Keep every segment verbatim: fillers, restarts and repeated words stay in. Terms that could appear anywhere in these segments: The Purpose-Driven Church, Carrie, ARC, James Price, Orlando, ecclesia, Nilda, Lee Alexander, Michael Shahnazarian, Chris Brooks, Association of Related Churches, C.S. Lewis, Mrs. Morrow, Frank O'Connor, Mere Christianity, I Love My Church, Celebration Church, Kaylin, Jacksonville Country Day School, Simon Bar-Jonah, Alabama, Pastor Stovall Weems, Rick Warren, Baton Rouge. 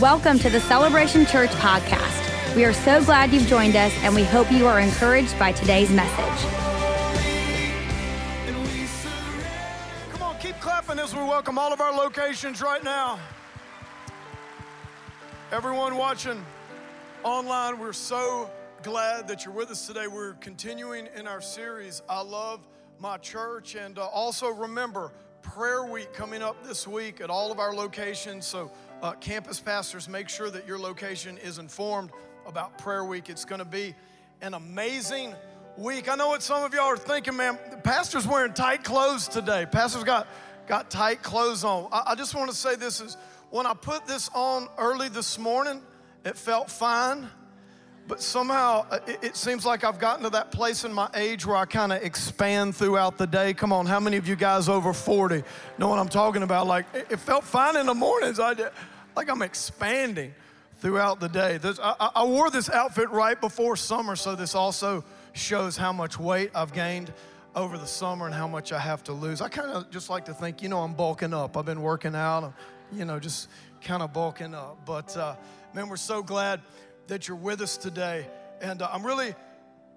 Welcome to the Celebration Church podcast. We are so glad you've joined us, and we hope you are encouraged by today's message. Come on, keep clapping as we welcome all of our locations right now. Everyone watching online, we're so glad that you're with us today. We're continuing in our series, I Love My Church, and uh, also remember, prayer week coming up this week at all of our locations, so uh, campus pastors, make sure that your location is informed about prayer week. It's going to be an amazing week. I know what some of y'all are thinking, man, the pastor's wearing tight clothes today. Pastor's got, got tight clothes on. I, I just want to say this is, when I put this on early this morning, it felt fine. But somehow, it seems like I've gotten to that place in my age where I kind of expand throughout the day. Come on, how many of you guys over forty know what I'm talking about? Like, it felt fine in the mornings. I did, like I'm expanding throughout the day. There's, I, I wore this outfit right before summer, so this also shows how much weight I've gained over the summer and how much I have to lose. I kind of just like to think, you know, I'm bulking up. I've been working out, I'm, you know, just kind of bulking up. But, uh, man, we're so glad that you're with us today. And uh, I'm really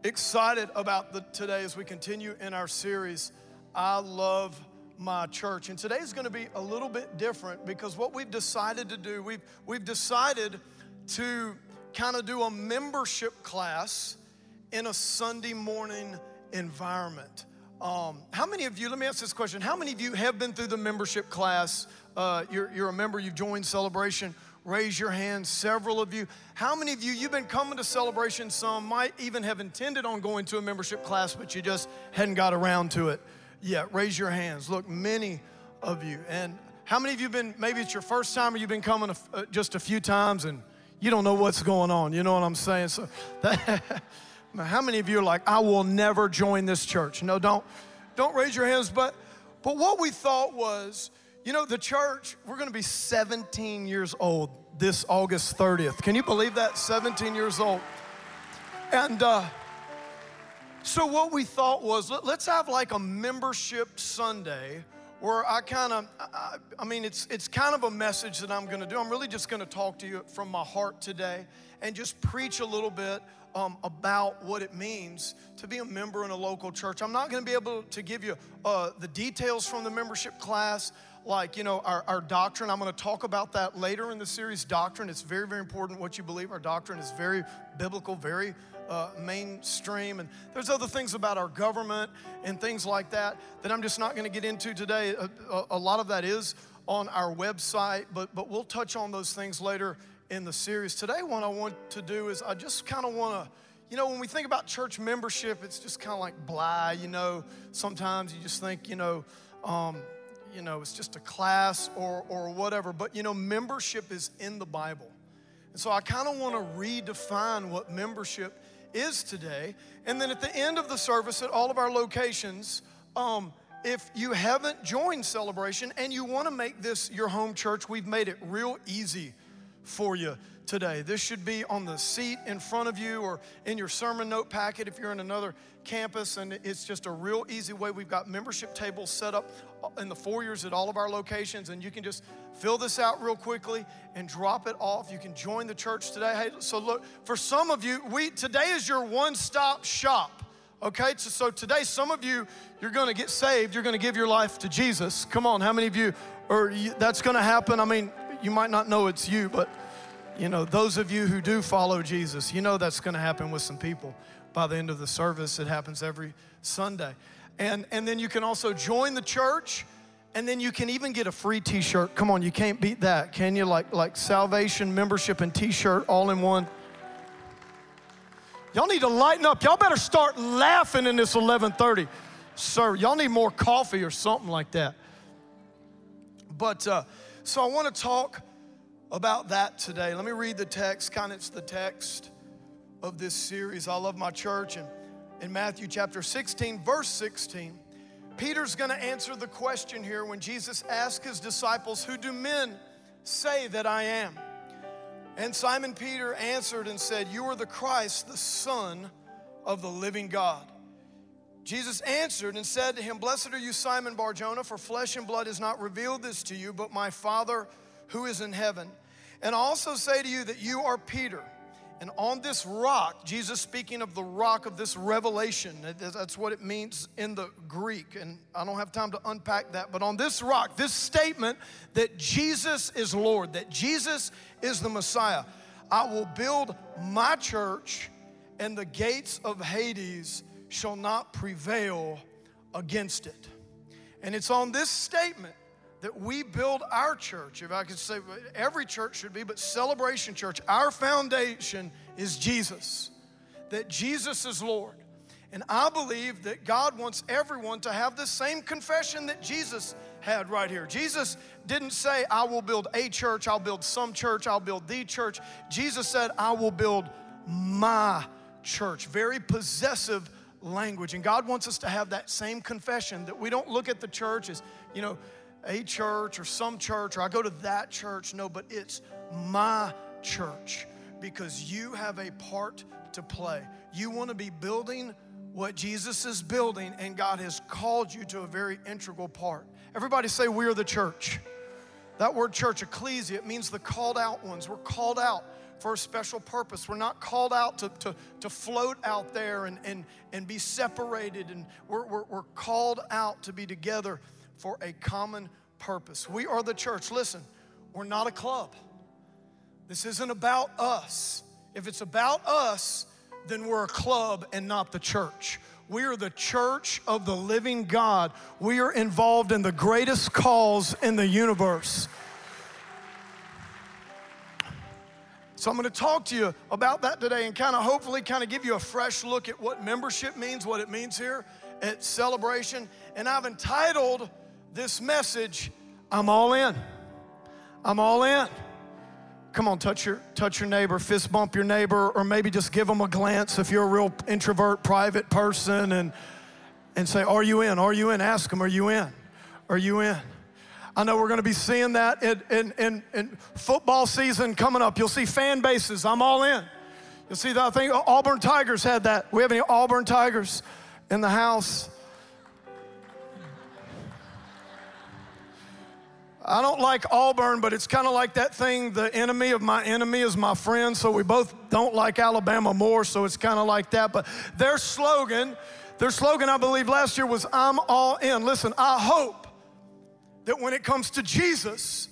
excited about the, today as we continue in our series, I Love My Church. And today's gonna be a little bit different because what we've decided to do, we've, we've decided to kind of do a membership class in a Sunday morning environment. Um, how many of you, let me ask this question, how many of you have been through the membership class? Uh, you're, you're a member, you've joined Celebration. Raise your hand, several of you. How many of you, you've been coming to Celebration, some might even have intended on going to a membership class, but you just hadn't got around to it yet. Raise your hands. Look, many of you. And how many of you have been, maybe it's your first time or you've been coming a, uh, just a few times and you don't know what's going on. You know what I'm saying? So that, how many of you are like, I will never join this church? No, don't, don't raise your hands. But, but what we thought was, you know, the church, we're going to be seventeen years old this August thirtieth. Can you believe that? seventeen years old. And uh, so what we thought was, let, let's have like a membership Sunday where I kind of, I, I mean, it's, it's kind of a message that I'm going to do. I'm really just going to talk to you from my heart today and just preach a little bit Um, about what it means to be a member in a local church. I'm not going to be able to give you uh, the details from the membership class, like, you know, our, our doctrine. I'm going to talk about that later in the series, doctrine. It's very, very important what you believe. Our doctrine is very biblical, very uh, mainstream. And there's other things about our government and things like that that I'm just not going to get into today. A, a, a lot of that is on our website, but but we'll touch on those things later in the series. Today, what I want to do is I just kind of want to, you know, when we think about church membership, it's just kind of like blah, you know, sometimes you just think, you know, um, you know, it's just a class or, or whatever, but you know, membership is in the Bible. And so I kind of want to redefine what membership is today. And then at the end of the service at all of our locations, um, if you haven't joined Celebration and you want to make this your home church, we've made it real easy for you today. This should be on the seat in front of you or in your sermon note packet if you're in another campus, and it's just a real easy way. We've got membership tables set up in the foyers at all of our locations, and you can just fill this out real quickly and drop it off. You can join the church today. Hey, so look, for some of you, we today is your one-stop shop, okay? So, so today, some of you, you're gonna get saved. You're gonna give your life to Jesus. Come on, how many of you, or you, that's gonna happen? I mean, you might not know it's you, but you know, those of you who do follow Jesus, you know that's gonna happen with some people by the end of the service. It happens every Sunday. And, and then you can also join the church, and then you can even get a free t-shirt. Come on, you can't beat that, can you? Like, like salvation, membership, and t-shirt all in one. Y'all need to lighten up. Y'all better start laughing in this eleven thirty. Sir, y'all need more coffee or something like that. But, uh, So I want to talk about that today. Let me read the text, kind of it's the text of this series, I Love My Church. And in Matthew chapter sixteen, verse sixteen, Peter's going to answer the question here when Jesus asked his disciples, who do men say that I am? And Simon Peter answered and said, you are the Christ, the Son of the living God. Jesus answered and said to him, blessed are you, Simon Bar-Jonah, for flesh and blood has not revealed this to you, but my Father who is in heaven. And I also say to you that you are Peter. And on this rock, Jesus speaking of the rock of this revelation, that's what it means in the Greek, and I don't have time to unpack that, but on this rock, this statement that Jesus is Lord, that Jesus is the Messiah, I will build my church, and the gates of Hades shall not prevail against it. And it's on this statement that we build our church. If I could say, every church should be, but Celebration Church, our foundation is Jesus, that Jesus is Lord. And I believe that God wants everyone to have the same confession that Jesus had right here. Jesus didn't say, I will build a church, I'll build some church, I'll build the church. Jesus said, I will build my church. Very possessive language. And God wants us to have that same confession, that we don't look at the church as, you know, a church or some church or I go to that church. No, but it's my church because you have a part to play. You want to be building what Jesus is building, and God has called you to a very integral part. Everybody say, we are the church. That word church, ecclesia, it means the called out ones. We're called out for a special purpose. We're not called out to, to, to float out there and, and, and be separated, and we're, we're, we're called out to be together for a common purpose. We are the church. Listen, we're not a club. This isn't about us. If it's about us, then we're a club and not the church. We are the church of the living God. We are involved in the greatest cause in the universe. So I'm going to talk to you about that today and kind of hopefully kind of give you a fresh look at what membership means, what it means here at Celebration. And I've entitled this message, I'm all in. I'm all in. Come on, touch your, touch your neighbor, fist bump your neighbor, or maybe just give them a glance if you're a real introvert, private person, and, and say, are you in? Are you in? Ask them, are you in? Are you in? I know we're going to be seeing that in, in, in, in football season coming up. You'll see fan bases. I'm all in. You'll see that. I think Auburn Tigers had that. We have any Auburn Tigers in the house? I don't like Auburn, but it's kind of like that thing, the enemy of my enemy is my friend, so we both don't like Alabama more, so it's kind of like that. But their slogan, their slogan I believe last year was, I'm all in. Listen, I hope that when it comes to Jesus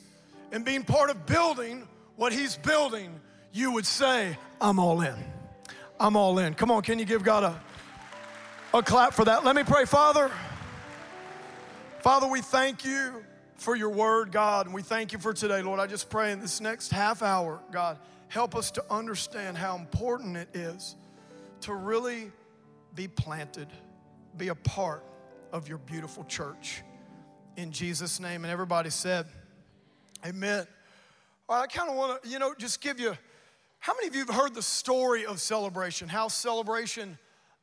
and being part of building what he's building, you would say, I'm all in. I'm all in. Come on, can you give God a, a clap for that? Let me pray. Father, Father, we thank you for your word, God, and we thank you for today, Lord. I just pray in this next half hour, God, help us to understand how important it is to really be planted, be a part of your beautiful church. In Jesus' name, and everybody said, amen. All right, I kind of want to, you know, just give you, how many of you have heard the story of Celebration, how Celebration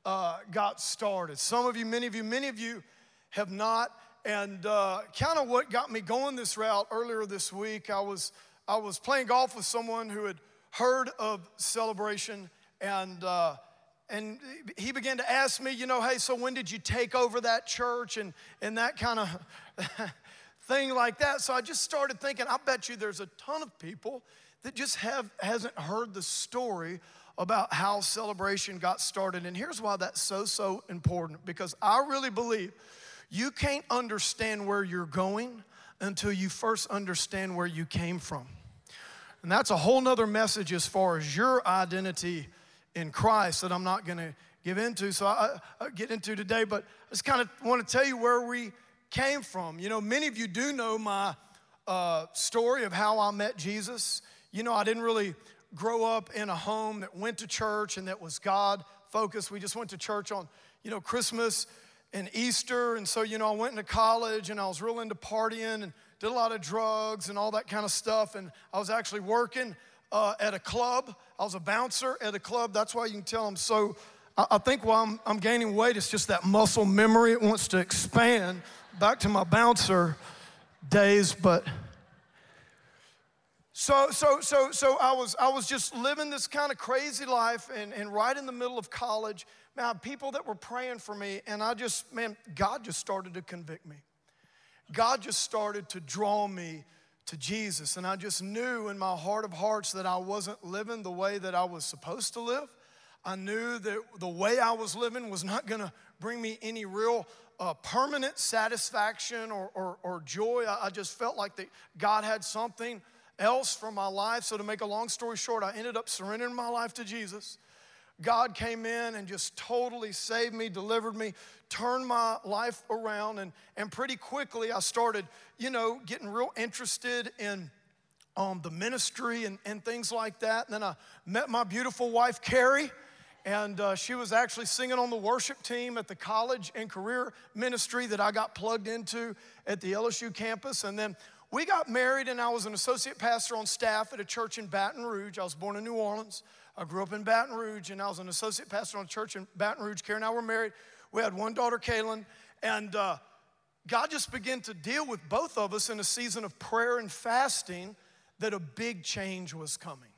uh, got started? Some of you, many of you, many of you have not, and uh, kind of what got me going this route earlier this week, I was, I was playing golf with someone who had heard of Celebration, and uh And he began to ask me, you know, hey, so when did you take over that church and, and that kind of thing like that? So I just started thinking, I bet you there's a ton of people that just have, hasn't heard the story about how Celebration got started. And here's why that's so, so important, because I really believe you can't understand where you're going until you first understand where you came from. And that's a whole nother message as far as your identity in Christ that I'm not going to give into, so I, I get into today, but I just kind of want to tell you where we came from. You know, many of you do know my uh, story of how I met Jesus. You know, I didn't really grow up in a home that went to church and that was God-focused. We just went to church on, you know, Christmas and Easter, and so, you know, I went into college, and I was real into partying and did a lot of drugs and all that kind of stuff, and I was actually working Uh, at a club. I was a bouncer at a club. That's why you can tell I'm so, I, I think while I'm, I'm gaining weight, it's just that muscle memory. It wants to expand back to my bouncer days. But so, so, so, so I was, I was just living this kind of crazy life, and, and right in the middle of college, man, people that were praying for me, and I just, man, God just started to convict me. God just started to draw me to Jesus. And I just knew in my heart of hearts that I wasn't living the way that I was supposed to live. I knew that the way I was living was not going to bring me any real uh, permanent satisfaction or, or, or joy. I, I just felt like that God had something else for my life. So to make a long story short, I ended up surrendering my life to Jesus. God came in and just totally saved me, delivered me, turned my life around. And, and pretty quickly I started, you know, getting real interested in um, the ministry and, and things like that. And then I met my beautiful wife, Carrie, and uh, she was actually singing on the worship team at the college and career ministry that I got plugged into at the L S U campus. And then we got married, and I was an associate pastor on staff at a church in Baton Rouge. I was born in New Orleans. I grew up in Baton Rouge, and I was an associate pastor on a church in Baton Rouge. Carrie and I were married. We had one daughter, Kaylin, and uh, God just began to deal with both of us in a season of prayer and fasting that a big change was coming.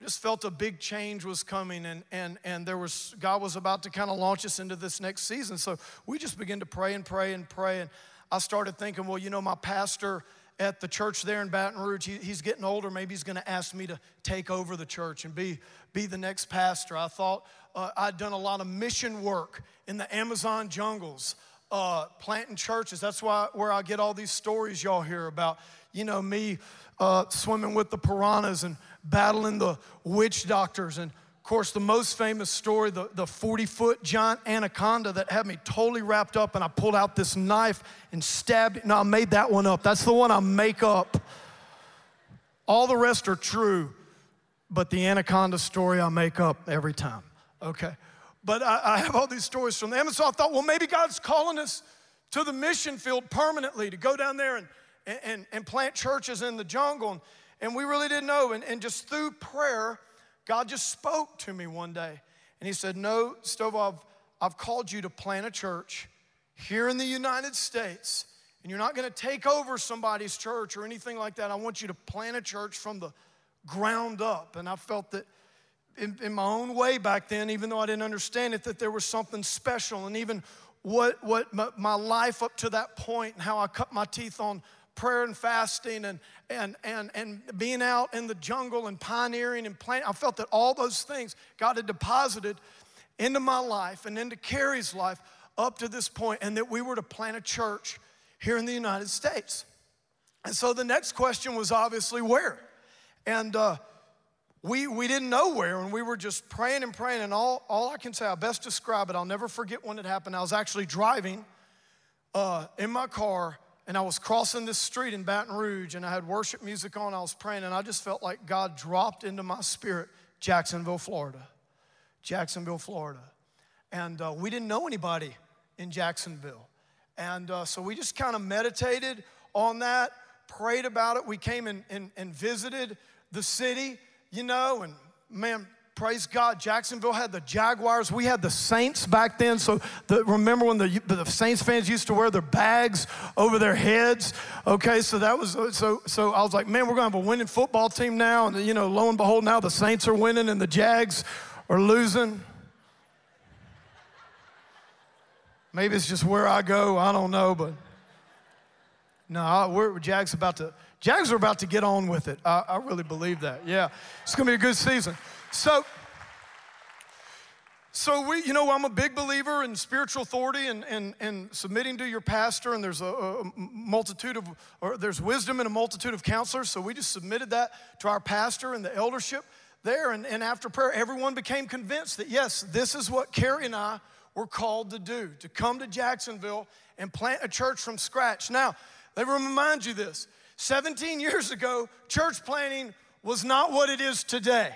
I just felt a big change was coming, and and and there was God was about to kind of launch us into this next season. So we just began to pray and pray and pray, and I started thinking, well, you know, my pastor at the church there in Baton Rouge, he, he's getting older. Maybe he's going to ask me to take over the church and be, be the next pastor. I thought uh, I'd done a lot of mission work in the Amazon jungles, uh, planting churches. That's why where I get all these stories y'all hear about, you know, me uh, swimming with the piranhas and battling the witch doctors. And, of course, the most famous story, the forty-foot giant anaconda that had me totally wrapped up, and I pulled out this knife and stabbed it. No, I made that one up. That's the one I make up. All the rest are true, but the anaconda story I make up every time, okay? But I, I have all these stories from the Amazon. So I thought, well, maybe God's calling us to the mission field permanently to go down there and, and, and plant churches in the jungle, and, and we really didn't know, and, and just through prayer, God just spoke to me one day, and he said, no, Stovall, I've, I've called you to plant a church here in the United States, and you're not going to take over somebody's church or anything like that. I want you to plant a church from the ground up. And I felt that in, in my own way back then, even though I didn't understand it, that there was something special. And even what, what my, my life up to that point and how I cut my teeth on prayer and fasting and and and and being out in the jungle and pioneering and planting. I felt that all those things God had deposited into my life and into Carrie's life up to this point, and that we were to plant a church here in the United States. And so the next question was obviously where, and uh, we we didn't know where, and we were just praying and praying. And all all I can say, I best describe it. I'll never forget when it happened. I was actually driving uh, in my car. And I was crossing this street in Baton Rouge, and I had worship music on. I was praying, and I just felt like God dropped into my spirit, Jacksonville, Florida. Jacksonville, Florida. And uh, we didn't know anybody in Jacksonville. And uh, so we just kind of meditated on that, prayed about it. We came and, and, and visited the city, you know, and man, praise God, Jacksonville had the Jaguars. We had the Saints back then. So the, remember when the, the Saints fans used to wear their bags over their heads? Okay, so that was so. So I was like, man, we're gonna have a winning football team now. And you know, lo and behold, now the Saints are winning and the Jags are losing. Maybe it's just where I go. I don't know, but no, I, we're Jags about to. Jags are about to get on with it. I, I really believe that. Yeah, it's gonna be a good season. So, so we, you know, I'm a big believer in spiritual authority and, and, and submitting to your pastor, and there's a, a multitude of, or there's wisdom in a multitude of counselors, so we just submitted that to our pastor and the eldership there, and, and after prayer, everyone became convinced that, yes, this is what Carrie and I were called to do, to come to Jacksonville and plant a church from scratch. Now, let me remind you this, seventeen years ago, church planting was not what it is today.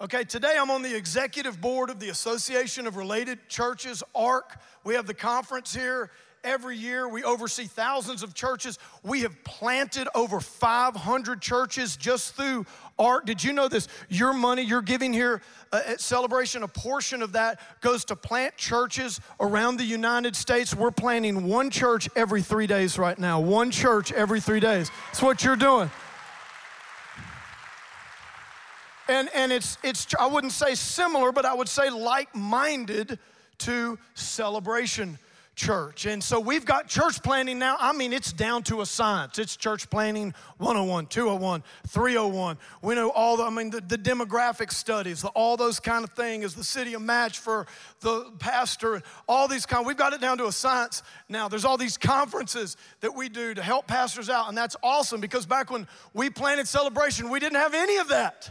Okay, today I'm on the executive board of the Association of Related Churches, A R C. We have the conference here every year. We oversee thousands of churches. We have planted over five hundred churches just through A R C. Did you know this? Your money you're giving here at Celebration, a portion of that goes to plant churches around the United States. We're planting one church every three days right now. One church every three days. That's what you're doing. And and it's, it's I wouldn't say similar, but I would say like-minded to Celebration church. And so we've got church planning now. I mean, it's down to a science. It's church planning one oh one, two oh one, three oh one. We know all the, I mean, the, the demographic studies, the, all those kind of things. Is the city a match for the pastor? All these kind, we've got it down to a science now. There's all these conferences that we do to help pastors out, and that's awesome, because back when we planted Celebration, we didn't have any of that.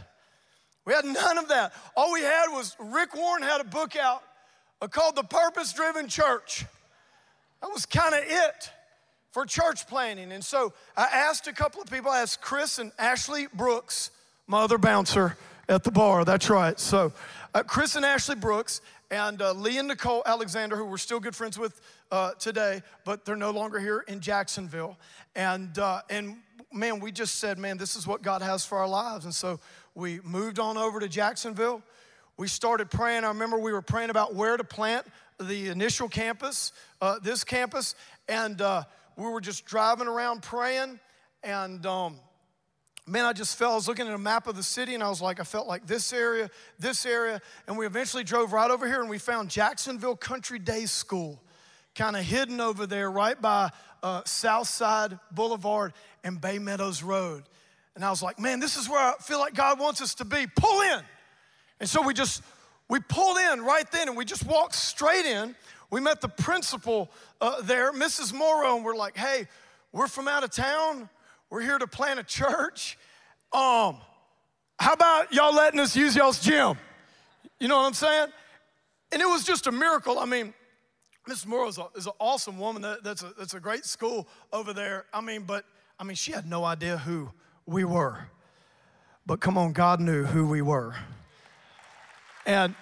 We had none of that. All we had was Rick Warren had a book out called The Purpose-Driven Church. That was kind of it for church planning. And so I asked a couple of people. I asked Chris and Ashley Brooks, my other bouncer at the bar. That's right. So uh, Chris and Ashley Brooks and uh, Lee and Nicole Alexander, who we're still good friends with uh, today, but they're no longer here in Jacksonville. And, uh, and man, we just said, man, this is what God has for our lives. And so we moved on over to Jacksonville. We started praying. I remember we were praying about where to plant the initial campus, uh, this campus, and uh, we were just driving around praying, and um, man, I just felt, I was looking at a map of the city, and I was like, I felt like this area, this area, and we eventually drove right over here, and we found Jacksonville Country Day School, kind of hidden over there right by uh, Southside Boulevard and Bay Meadows Road, and I was like, man, this is where I feel like God wants us to be. Pull in. And so we just, we pulled in right then, and we just walked straight in. We met the principal uh, there, Missus Morrow, and we're like, hey, we're from out of town. We're here to plant a church. Um, how about y'all letting us use y'all's gym? You know what I'm saying? And it was just a miracle. I mean, Missus Morrow is, a, is an awesome woman. That, that's, a, that's a great school over there. I mean, but, I mean, she had no idea who we were. But come on, God knew who we were. And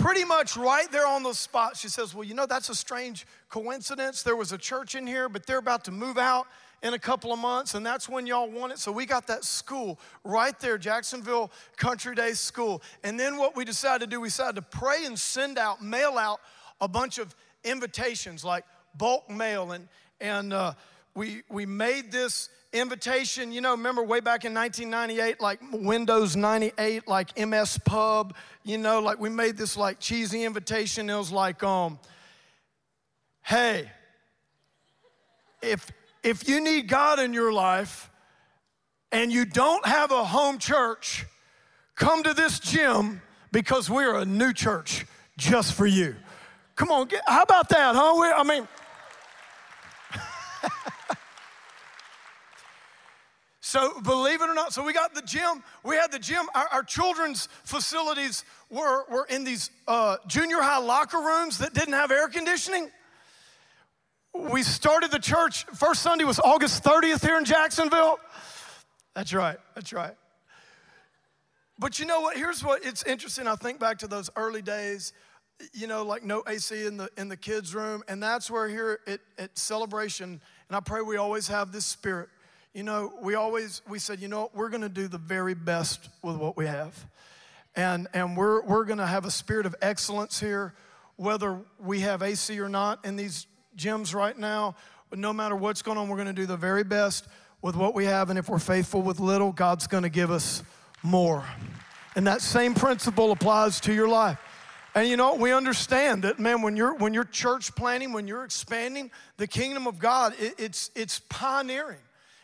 pretty much right there on the spot, she says, well, you know, that's a strange coincidence. There was a church in here, but they're about to move out in a couple of months, and that's when y'all want it. So we got that school right there, Jacksonville Country Day School. And then what we decided to do, we decided to pray and send out, mail out a bunch of invitations, like bulk mail. And, and uh, we, we made this invitation, you know, remember way back in nineteen ninety-eight, like Windows ninety-eight, like M S Pub, you know, like we made this like cheesy invitation. It was like, um, hey, if if you need God in your life and you don't have a home church, come to this gym because we're a new church just for you. Come on, get, how about that, huh? We're, I mean... So believe it or not, so we got the gym. We had the gym. Our, our children's facilities were, were in these uh, junior high locker rooms that didn't have air conditioning. We started the church. First Sunday was August thirtieth here in Jacksonville. That's right. That's right. But you know what? Here's what it's interesting. I think back to those early days, you know, like no A C in the in the kids' room. And that's where here at, at Celebration, and I pray we always have this spirit. You know, we always, we said, you know what, we're going to do the very best with what we have. And and we're we're going to have a spirit of excellence here, whether we have A C or not in these gyms right now. But no matter what's going on, we're going to do the very best with what we have. And if we're faithful with little, God's going to give us more. And that same principle applies to your life. And you know, we understand that, man, when you're when you're church planning, when you're expanding the kingdom of God, it, it's it's pioneering.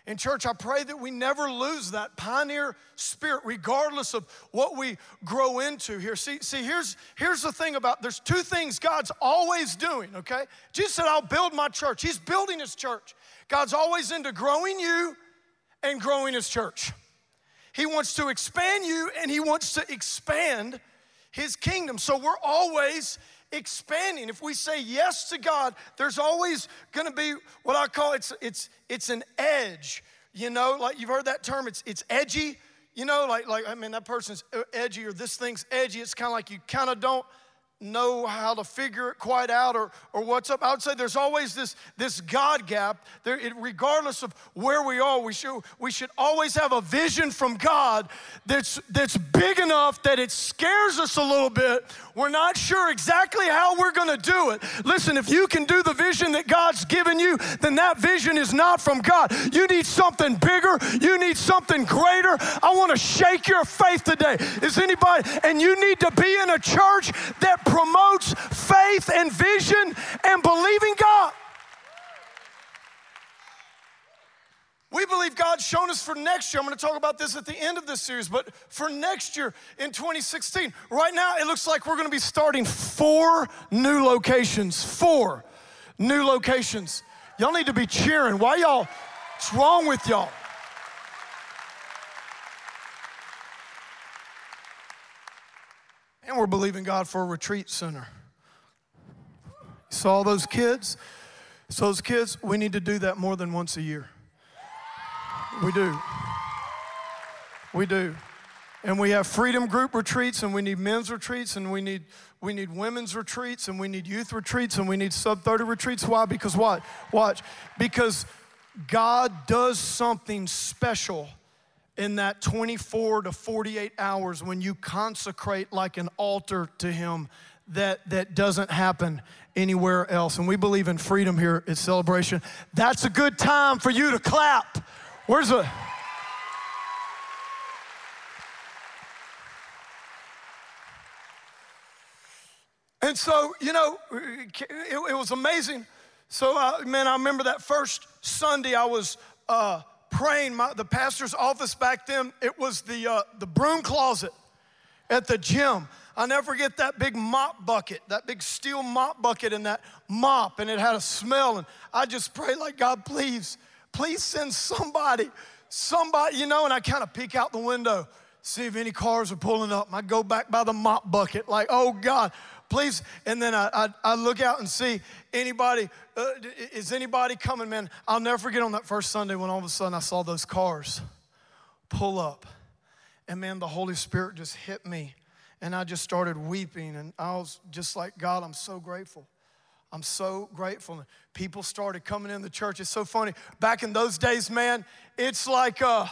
And church, I pray that we never lose that pioneer spirit regardless of what we grow into here. See, see, here's, here's the thing about, there's two things God's always doing, okay? Jesus said, I'll build my church. He's building his church. God's always into growing you and growing his church. He wants to expand you and he wants to expand his kingdom. So we're always expanding. If we say yes to God, there's always going to be what I call it's it's it's an edge. You know, like you've heard that term. It's it's edgy. You know, like like I mean that person's edgy or this thing's edgy. It's kind of like you kind of don't know how to figure it quite out or or what's up. I would say there's always this this God gap. There, it, regardless of where we are, we should we should always have a vision from God that's that's big enough that it scares us a little bit. We're not sure exactly how we're going to do it. Listen, if you can do the vision that God's given you, then that vision is not from God. You need something bigger. You need something greater. greater. I want to shake your faith today. Is anybody, and you need to be in a church that promotes faith and vision and believing God. We believe God's shown us for next year. I'm going to talk about this at the end of this series, but for next year in twenty sixteen, right now it looks like we're going to be starting four new locations, four new locations. Y'all need to be cheering. Why y'all, what's wrong with y'all? And we're believing God for a retreat center. You saw those kids? So those kids, we need to do that more than once a year. We do. We do. And we have freedom group retreats, and we need men's retreats, and we need we need women's retreats, and we need youth retreats, and we need sub thirty retreats. Why? Because what? Watch. Because God does something special in that twenty-four to forty-eight hours when you consecrate like an altar to Him that, that doesn't happen anywhere else. And we believe in freedom here at Celebration. That's a good time for you to clap. Where's the... And so, you know, it, it was amazing. So, uh, man, I remember that first Sunday I was uh, praying. My, the pastor's office back then, it was the, uh, the broom closet at the gym. I'll never forget that big mop bucket, that big steel mop bucket and that mop, and it had a smell. And I just prayed like, God, please, Please send somebody, somebody, you know, and I kind of peek out the window, see if any cars are pulling up. And I go back by the mop bucket like, oh, God, please. And then I I, I look out and see anybody, uh, is anybody coming, man? I'll never forget on that first Sunday when all of a sudden I saw those cars pull up. And, man, the Holy Spirit just hit me, and I just started weeping. And I was just like, God, I'm so grateful. I'm so grateful. People started coming in the church. It's so funny. Back in those days, man, it's like, uh,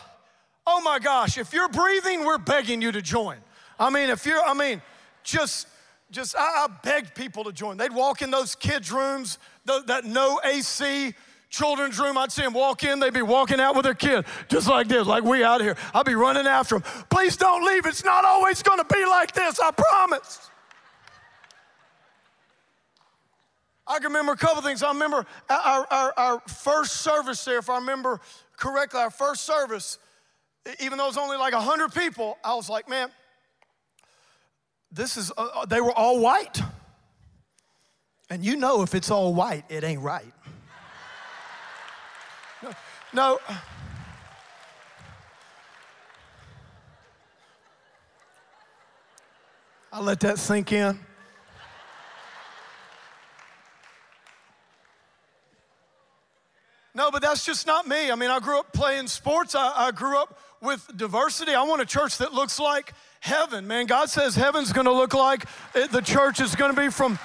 oh my gosh, if you're breathing, we're begging you to join. I mean, if you're, I mean, just, just, I, I begged people to join. They'd walk in those kids' rooms, the, that no A C children's room. I'd see them walk in. They'd be walking out with their kid, just like this, like we out here. I'd be running after them. Please don't leave. It's not always going to be like this. I promise. I can remember a couple things. I remember our, our, our first service there, if I remember correctly, our first service, even though it was only like one hundred people, I was like, man, this is, uh, they were all white. And you know if it's all white, it ain't right. No, no. I let that sink in. No, but that's just not me. I mean, I grew up playing sports. I, I grew up with diversity. I want a church that looks like heaven. Man, God says heaven's going to look like it. The church is going to be from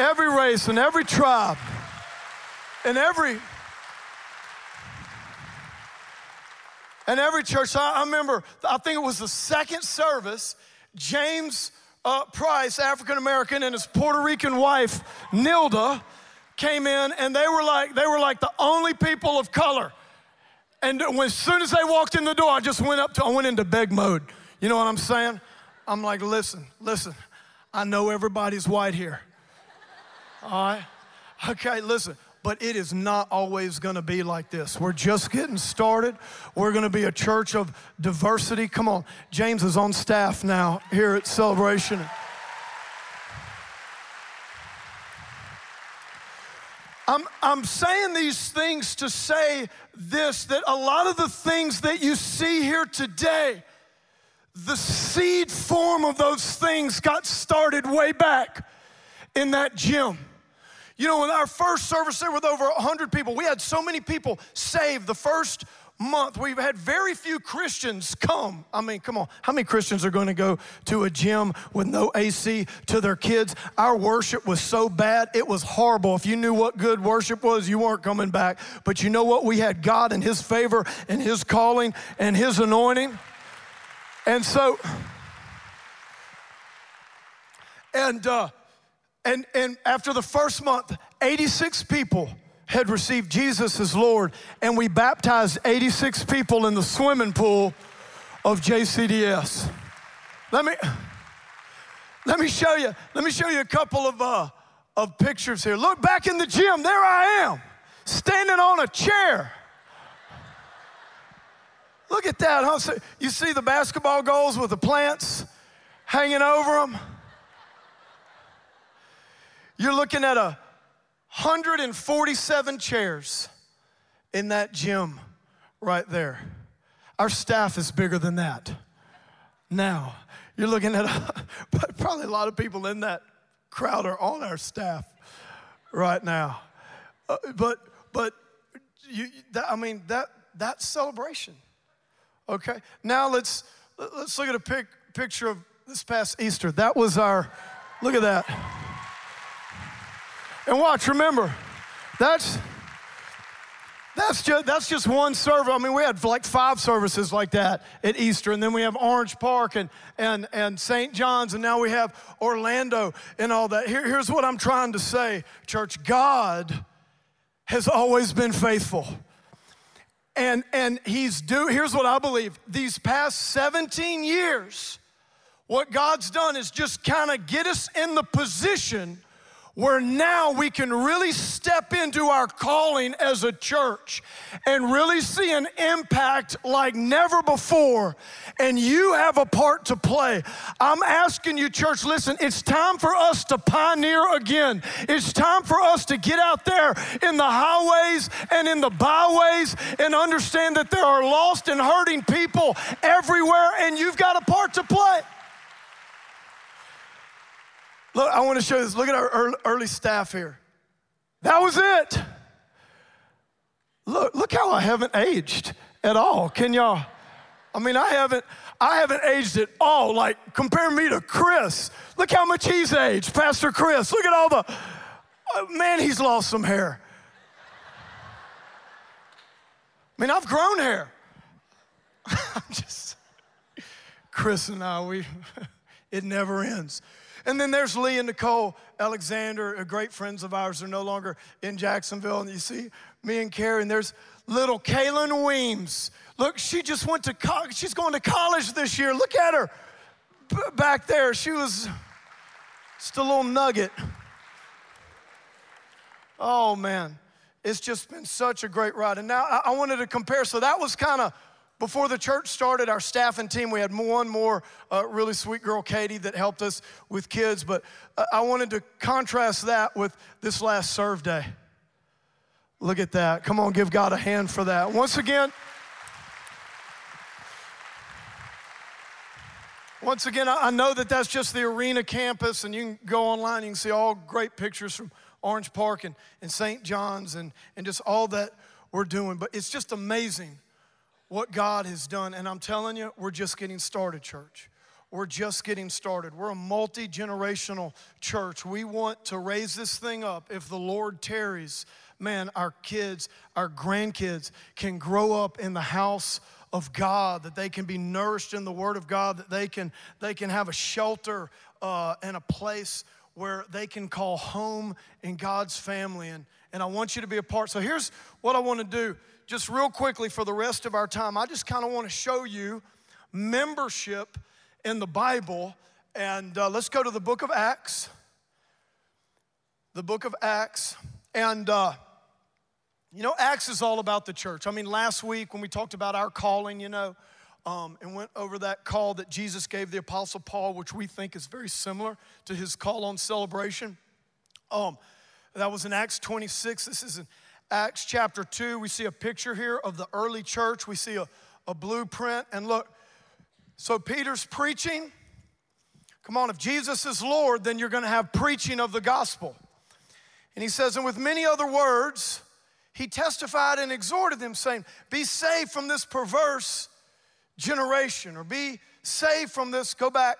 every race and every tribe and every and every church. I, I remember, I think it was the second service, James uh, Price, African-American, and his Puerto Rican wife, Nilda, came in, and they were like they were like the only people of color. And when, as soon as they walked in the door, I just went up to I went into beg mode. You know what I'm saying? I'm like, listen, listen, I know everybody's white here. All right? Okay, listen. But it is not always going to be like this. We're just getting started. We're going to be a church of diversity. Come on. James is on staff now here at Celebration. I'm, I'm saying these things to say this, that a lot of the things that you see here today, the seed form of those things got started way back in that gym. You know, in our first service there with over one hundred people, we had so many people saved the first month. We've had very few Christians come. I mean, come on. How many Christians are going to go to a gym with no A C to their kids? Our worship was so bad. It was horrible. If you knew what good worship was, you weren't coming back. But you know what? We had God and His favor and His calling and His anointing. And so, and, uh, and, and after the first month, eighty-six people had received Jesus as Lord, and we baptized eighty-six people in the swimming pool of J C D S. Let me let me show you. Let me show you a couple of uh, of pictures here. Look back in the gym. There I am, standing on a chair. Look at that, huh? So you see the basketball goals with the plants hanging over them. You're looking at a one hundred forty-seven chairs in that gym right there. Our staff is bigger than that. Now, you're looking at a, probably a lot of people in that crowd are on our staff right now. Uh, but, but you, that, I mean, that that's celebration, okay? Now let's let's look at a pic, picture of this past Easter. That was our, look at that. And watch, remember, that's that's just that's just one service. I mean, we had like five services like that at Easter, and then we have Orange Park and and and Saint John's, and now we have Orlando and all that. Here, here's what I'm trying to say, church. God has always been faithful. And and he's do here's what I believe. These past seventeen years, what God's done is just kind of get us in the position where now we can really step into our calling as a church and really see an impact like never before, and you have a part to play. I'm asking you, church, listen, it's time for us to pioneer again. It's time for us to get out there in the highways and in the byways and understand that there are lost and hurting people everywhere, and you've got a part to play. Look, I want to show you this. Look at our early staff here. That was it. Look, look how I haven't aged at all. Can y'all? I mean, I haven't, I haven't aged at all. Like, compare me to Chris. Look how much he's aged, Pastor Chris. Look at all the, oh, man, he's lost some hair. I mean, I've grown hair. I'm just, Chris and I, we, it never ends. And then there's Lee and Nicole Alexander, great friends of ours. They're no longer in Jacksonville. And you see me and Carrie, and there's little Kaylin Weems. Look, she just went to college. She's going to college this year. Look at her B- back there. She was just a little nugget. Oh, man. It's just been such a great ride. And now I, I wanted to compare. So that was kind of before the church started, our staff and team, we had one more uh, really sweet girl, Katie, that helped us with kids. But I wanted to contrast that with this last serve day. Look at that. Come on, give God a hand for that. Once again, once again, I know that that's just the arena campus, and you can go online, you can see all great pictures from Orange Park and, and Saint John's and, and just all that we're doing. But it's just amazing what God has done, and I'm telling you, we're just getting started, church. We're just getting started. We're a multi-generational church. We want to raise this thing up. If the Lord tarries, man, our kids, our grandkids can grow up in the house of God, that they can be nourished in the Word of God, that they can, they can have a shelter uh, and a place where they can call home in God's family, and, and I want you to be a part. So here's what I want to do. Just real quickly for the rest of our time, I just kind of want to show you membership in the Bible. And uh, let's go to the book of Acts. The book of Acts. And, uh, you know, Acts is all about the church. I mean, last week when we talked about our calling, you know, um, and went over that call that Jesus gave the Apostle Paul, which we think is very similar to his call on celebration. Um, that was in Acts twenty-six. This is in Acts chapter two, we see a picture here of the early church. We see a, a blueprint. And look, so Peter's preaching. Come on, if Jesus is Lord, then you're going to have preaching of the gospel. And he says, and with many other words, he testified and exhorted them, saying, be saved from this perverse generation, or be saved from this, go back,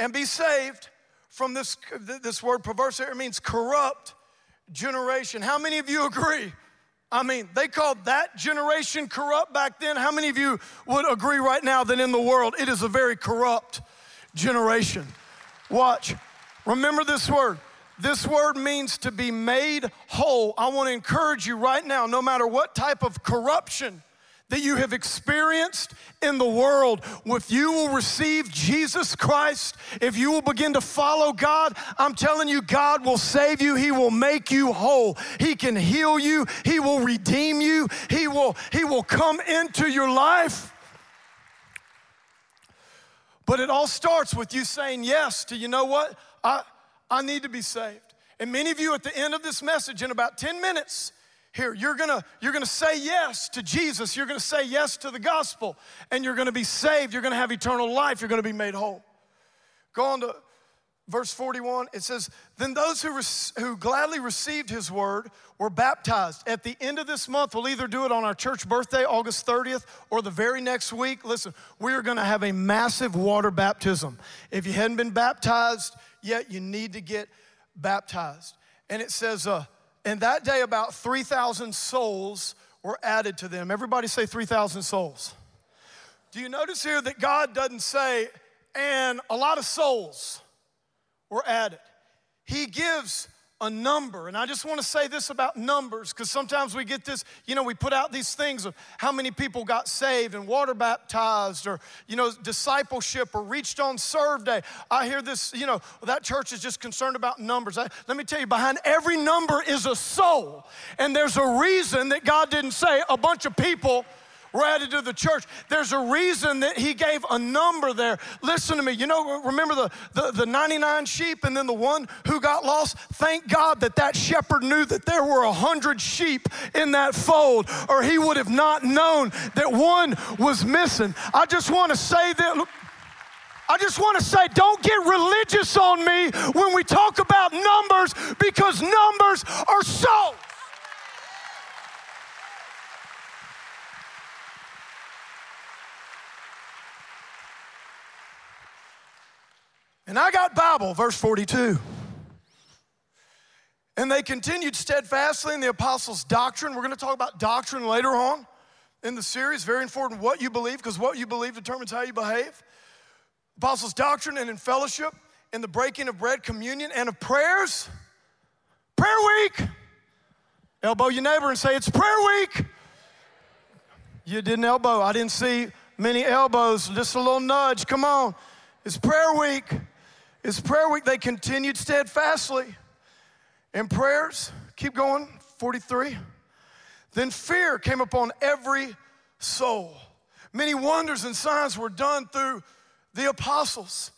and be saved from this, this word perverse, it means corrupt generation. How many of you agree? I mean, they called that generation corrupt back then. How many of you would agree right now that in the world it is a very corrupt generation? Watch. Remember this word. This word means to be made whole. I want to encourage you right now, no matter what type of corruption that you have experienced in the world. If you will receive Jesus Christ, if you will begin to follow God, I'm telling you, God will save you. He will make you whole. He can heal you. He will redeem you. He will, he will come into your life. But it all starts with you saying yes to, you know what, I, I need to be saved. And many of you at the end of this message, in about ten minutes here, you're gonna, you're gonna say yes to Jesus. You're gonna say yes to the gospel, and you're gonna be saved. You're gonna have eternal life. You're gonna be made whole. Go on to verse forty-one. It says, then those who, res- who gladly received his word were baptized. At the end of this month, we'll either do it on our church birthday, August thirtieth, or the very next week. Listen, we are gonna have a massive water baptism. If you hadn't been baptized yet, you need to get baptized. And it says, uh, and that day about three thousand souls were added to them. Everybody say three thousand souls. Do you notice here that God doesn't say, and a lot of souls were added? He gives a number. And I just want to say this about numbers, because sometimes we get this, you know, we put out these things of how many people got saved and water baptized, or, you know, discipleship, or reached on serve day. I hear this, you know, that church is just concerned about numbers. I, let me tell you, behind every number is a soul. And there's a reason that God didn't say a bunch of people were added to the church. There's a reason that he gave a number there. Listen to me. You know, remember the, the, the ninety-nine sheep and then the one who got lost? Thank God that that shepherd knew that there were one hundred sheep in that fold, or he would have not known that one was missing. I just want to say that... Look, I just want to say, don't get religious on me when we talk about numbers, because numbers are souls. And I got Bible, verse forty-two. And they continued steadfastly in the apostles' doctrine. We're going to talk about doctrine later on in the series. Very important what you believe, because what you believe determines how you behave. Apostles' doctrine, and in fellowship, in the breaking of bread, communion, and of prayers. Prayer week. Elbow your neighbor and say, it's prayer week. You didn't elbow. I didn't see many elbows. Just a little nudge. Come on. It's prayer week. It's prayer week. They continued steadfastly in prayers. Keep going, forty-three. Then fear came upon every soul. Many wonders and signs were done through the apostles.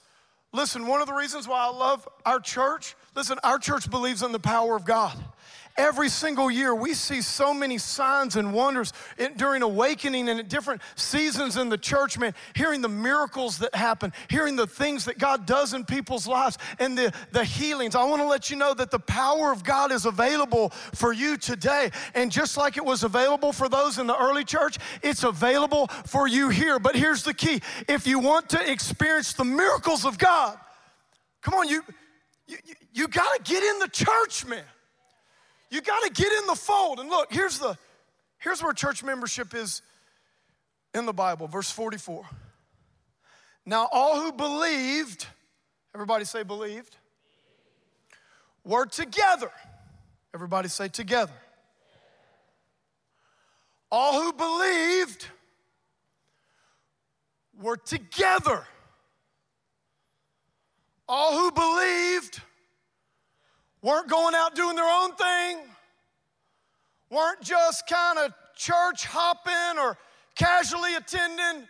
Listen, one of the reasons why I love our church, listen, our church believes in the power of God. Every single year, we see so many signs and wonders it, during awakening and at different seasons in the church, man, hearing the miracles that happen, hearing the things that God does in people's lives, and the, the healings. I want to let you know that the power of God is available for you today. And just like it was available for those in the early church, it's available for you here. But here's the key. If you want to experience the miracles of God, come on, you, you, you got to get in the church, man. You got to get in the fold. And look, here's the, here's where church membership is in the Bible. Verse forty-four. Now all who believed, everybody say believed, were together. Everybody say together. All who believed were together. All who believed weren't going out doing their own thing, weren't just kind of church hopping or casually attending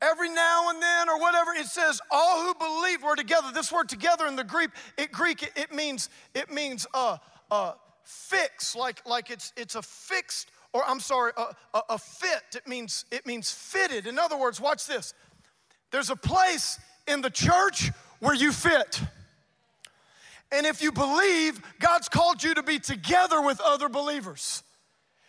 every now and then or whatever. It says all who believe were together. This word together in the Greek, it Greek it, it means it means uh uh fix, like like it's it's a fixed, or I'm sorry, a, a, a fit. It means it means fitted. In other words, watch this. There's a place in the church where you fit. And if you believe, God's called you to be together with other believers.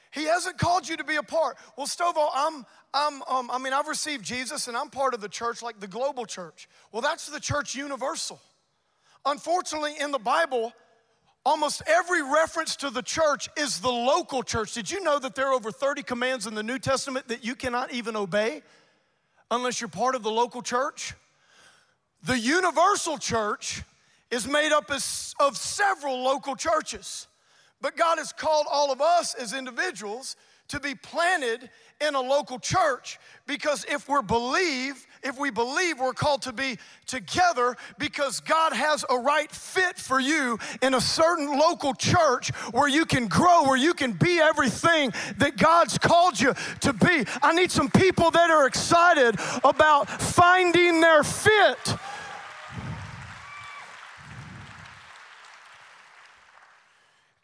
He hasn't called you to be apart. Well, Stovall, I'm, I'm, um, I mean, I've received Jesus, and I'm part of the church, like the global church. Well, that's the church universal. Unfortunately, in the Bible, almost every reference to the church is the local church. Did you know that there are over thirty commands in the New Testament that you cannot even obey unless you're part of the local church? The universal church is made up of several local churches. But God has called all of us as individuals to be planted in a local church, because if we believe, if we believe we're called to be together, because God has a right fit for you in a certain local church where you can grow, where you can be everything that God's called you to be. I need some people that are excited about finding their fit.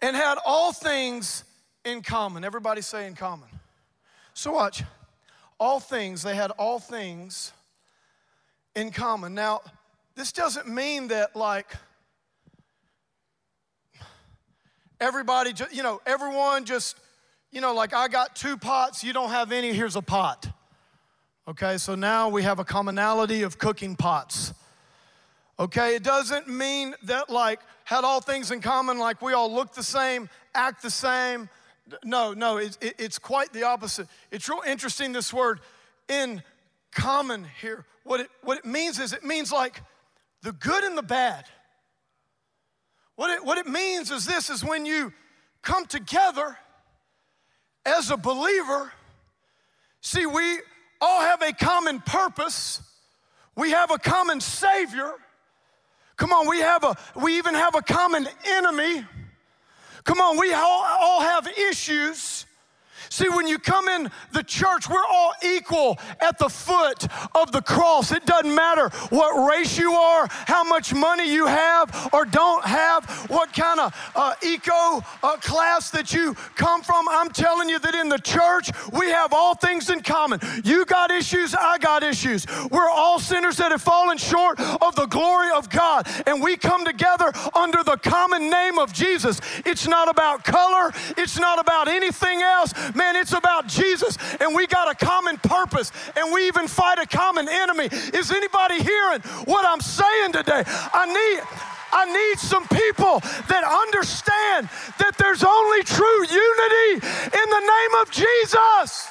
And had all things in common. Everybody say in common. So watch. All things, they had all things in common. Now, this doesn't mean that like everybody, just, you know, everyone just, you know, like I got two pots, you don't have any, here's a pot. Okay, so now we have a commonality of cooking pots. Okay, it doesn't mean that like had all things in common, like we all look the same, act the same. No, no, it, it, it's quite the opposite. It's real interesting, this word in common here. What it, what it means is it means like the good and the bad. What it, what it means is this, is when you come together as a believer, see, we all have a common purpose. We have a common Savior. Come on, we have a, we even have a common enemy. Come on, we all, all have issues. See, when you come in the church, we're all equal at the foot of the cross. It doesn't matter what race you are, how much money you have or don't have, what kind of uh, eco uh, class that you come from. I'm telling you that in the church, we have all things in common. You got issues, I got issues. We're all sinners that have fallen short of the glory of God, and we come together under the common name of Jesus. It's not about color. It's not about anything else. Man, it's about Jesus, and we got a common purpose, and we even fight a common enemy. Is anybody hearing what I'm saying today? I need, I need some people that understand that there's only true unity in the name of Jesus.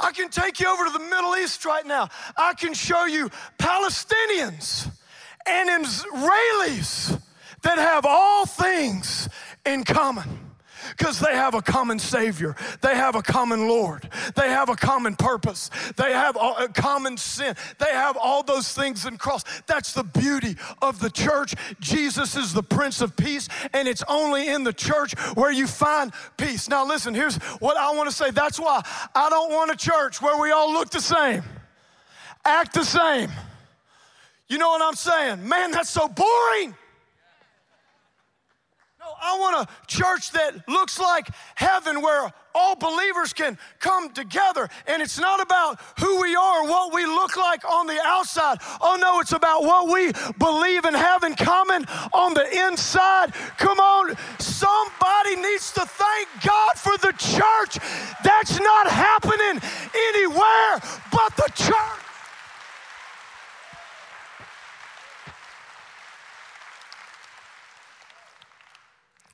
I can take you over to the Middle East right now. I can show you Palestinians and Israelis that have all things in common. Because they have a common Savior. They have a common Lord. They have a common purpose. They have a common sin. They have all those things in cross. That's the beauty of the church. Jesus is the Prince of Peace, and it's only in the church where you find peace. Now listen, here's what I want to say. That's why I don't want a church where we all look the same, act the same. You know what I'm saying? Man, that's so boring. No, I want a church that looks like heaven, where all believers can come together. And it's not about who we are, what we look like on the outside. Oh, no, it's about what we believe and have in common on the inside. Come on, somebody needs to thank God for the church. That's not happening anywhere but the church.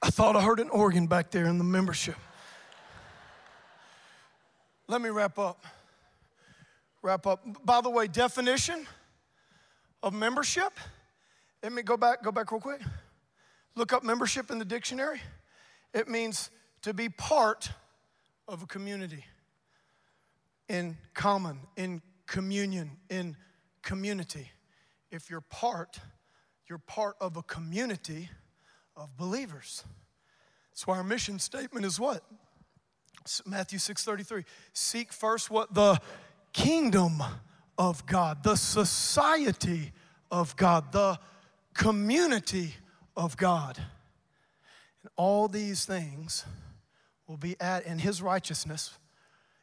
I thought I heard an organ back there in the membership. Let me wrap up. Wrap up. By the way, definition of membership. Let me go back, go back real quick. Look up membership in the dictionary. It means to be part of a community. In common, in communion, in community. If you're part, you're part of a community of believers. That's why our mission statement is what? Matthew six thirty-three. Seek first what? The kingdom of God, the society of God, the community of God. And all these things will be added, and his righteousness,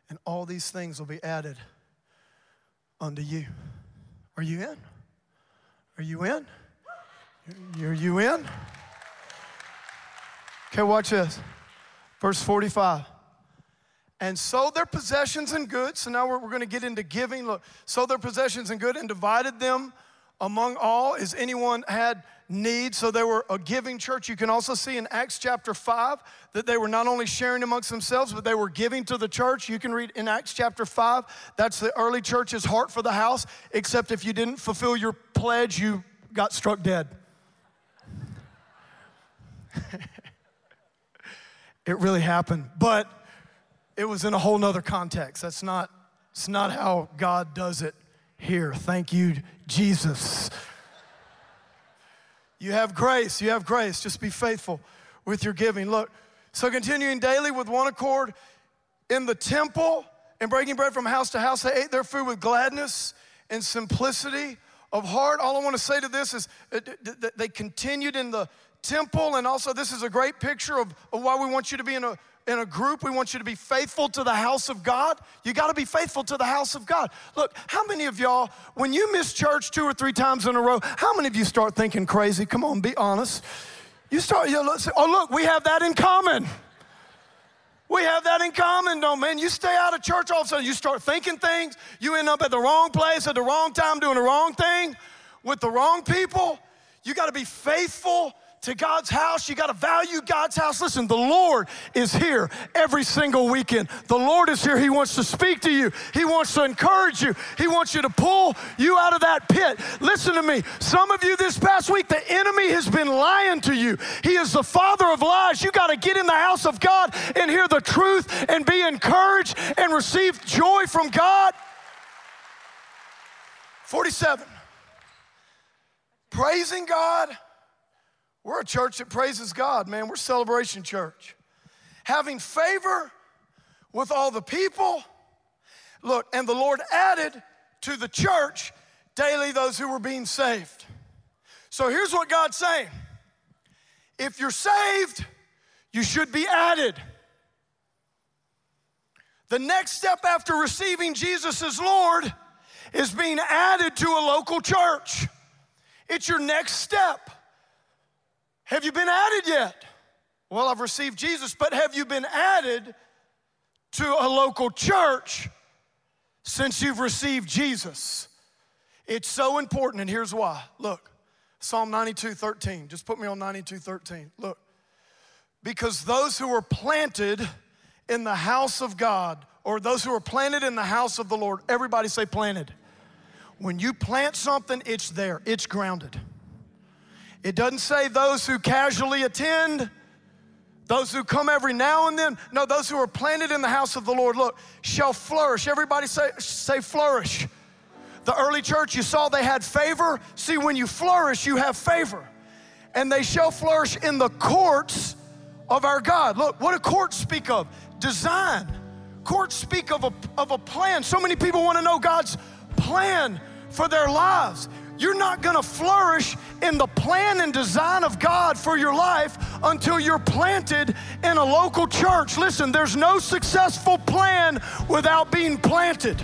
and all these things will be added unto you. Are you in? Are you in? Are you in? Okay, watch this. Verse forty-five. And sold their possessions and goods. So now we're, we're going to get into giving. Look, sold their possessions and goods and divided them among all as anyone had need. So they were a giving church. You can also see in Acts chapter five that they were not only sharing amongst themselves, but they were giving to the church. You can read in Acts chapter five. That's the early church's heart for the house, except if you didn't fulfill your pledge, you got struck dead. It really happened, but it was in a whole nother context. That's not, it's not how God does it here. Thank you, Jesus. You have grace, you have grace. Just be faithful with your giving. Look, so continuing daily with one accord in the temple and breaking bread from house to house, they ate their food with gladness and simplicity of heart. All I want to say to this is that they continued in the temple, and also this is a great picture of, of why we want you to be in a in a group. We want you to be faithful to the house of God. You got to be faithful to the house of God. Look, how many of y'all, when you miss church two or three times in a row, how many of you start thinking crazy? Come on, be honest. You start, you know, oh look, we have that in common. We have that in common, though, man. You stay out of church, all of a sudden you start thinking things. You end up at the wrong place at the wrong time doing the wrong thing with the wrong people. You got to be faithful to God's house. You got to value God's house. Listen, the Lord is here every single weekend. The Lord is here. He wants to speak to you. He wants to encourage you. He wants you to pull you out of that pit. Listen to me. Some of you this past week, the enemy has been lying to you. He is the father of lies. You got to get in the house of God and hear the truth and be encouraged and receive joy from God. forty-seven, praising God. We're a church that praises God, man. We're Celebration Church. Having favor with all the people. Look, and the Lord added to the church daily those who were being saved. So here's what God's saying. If you're saved, you should be added. The next step after receiving Jesus as Lord is being added to a local church. It's your next step. Have you been added yet? Well, I've received Jesus, but have you been added to a local church since you've received Jesus? It's so important, and here's why. Look, Psalm ninety-two thirteen. Just put me on ninety-two thirteen. Look, because those who are planted in the house of God, or those who are planted in the house of the Lord, everybody say planted. When you plant something, it's there. It's grounded. It doesn't say those who casually attend, those who come every now and then. No, those who are planted in the house of the Lord, look, shall flourish. Everybody say, say flourish. The early church, you saw they had favor. See, when you flourish, you have favor. And they shall flourish in the courts of our God. Look, what do courts speak of? Design. Courts speak of a, of a plan. So many people want to know God's plan for their lives. You're not gonna flourish in the plan and design of God for your life until you're planted in a local church. Listen, there's no successful plan without being planted.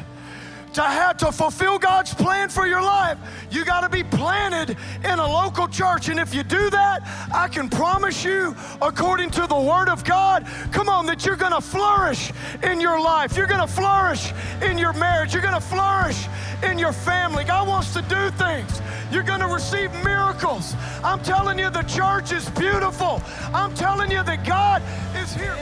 To have to fulfill God's plan for your life, you gotta be planted in a local church. And if you do that, I can promise you, according to the Word of God, come on, that you're gonna flourish in your life. You're gonna flourish in your marriage. You're gonna flourish in your family. God wants to do things. You're gonna receive miracles. I'm telling you, the church is beautiful. I'm telling you that God is here.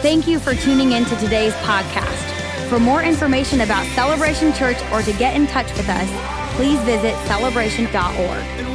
Thank you for tuning in to today's podcast. For more information about Celebration Church or to get in touch with us, please visit celebration dot org.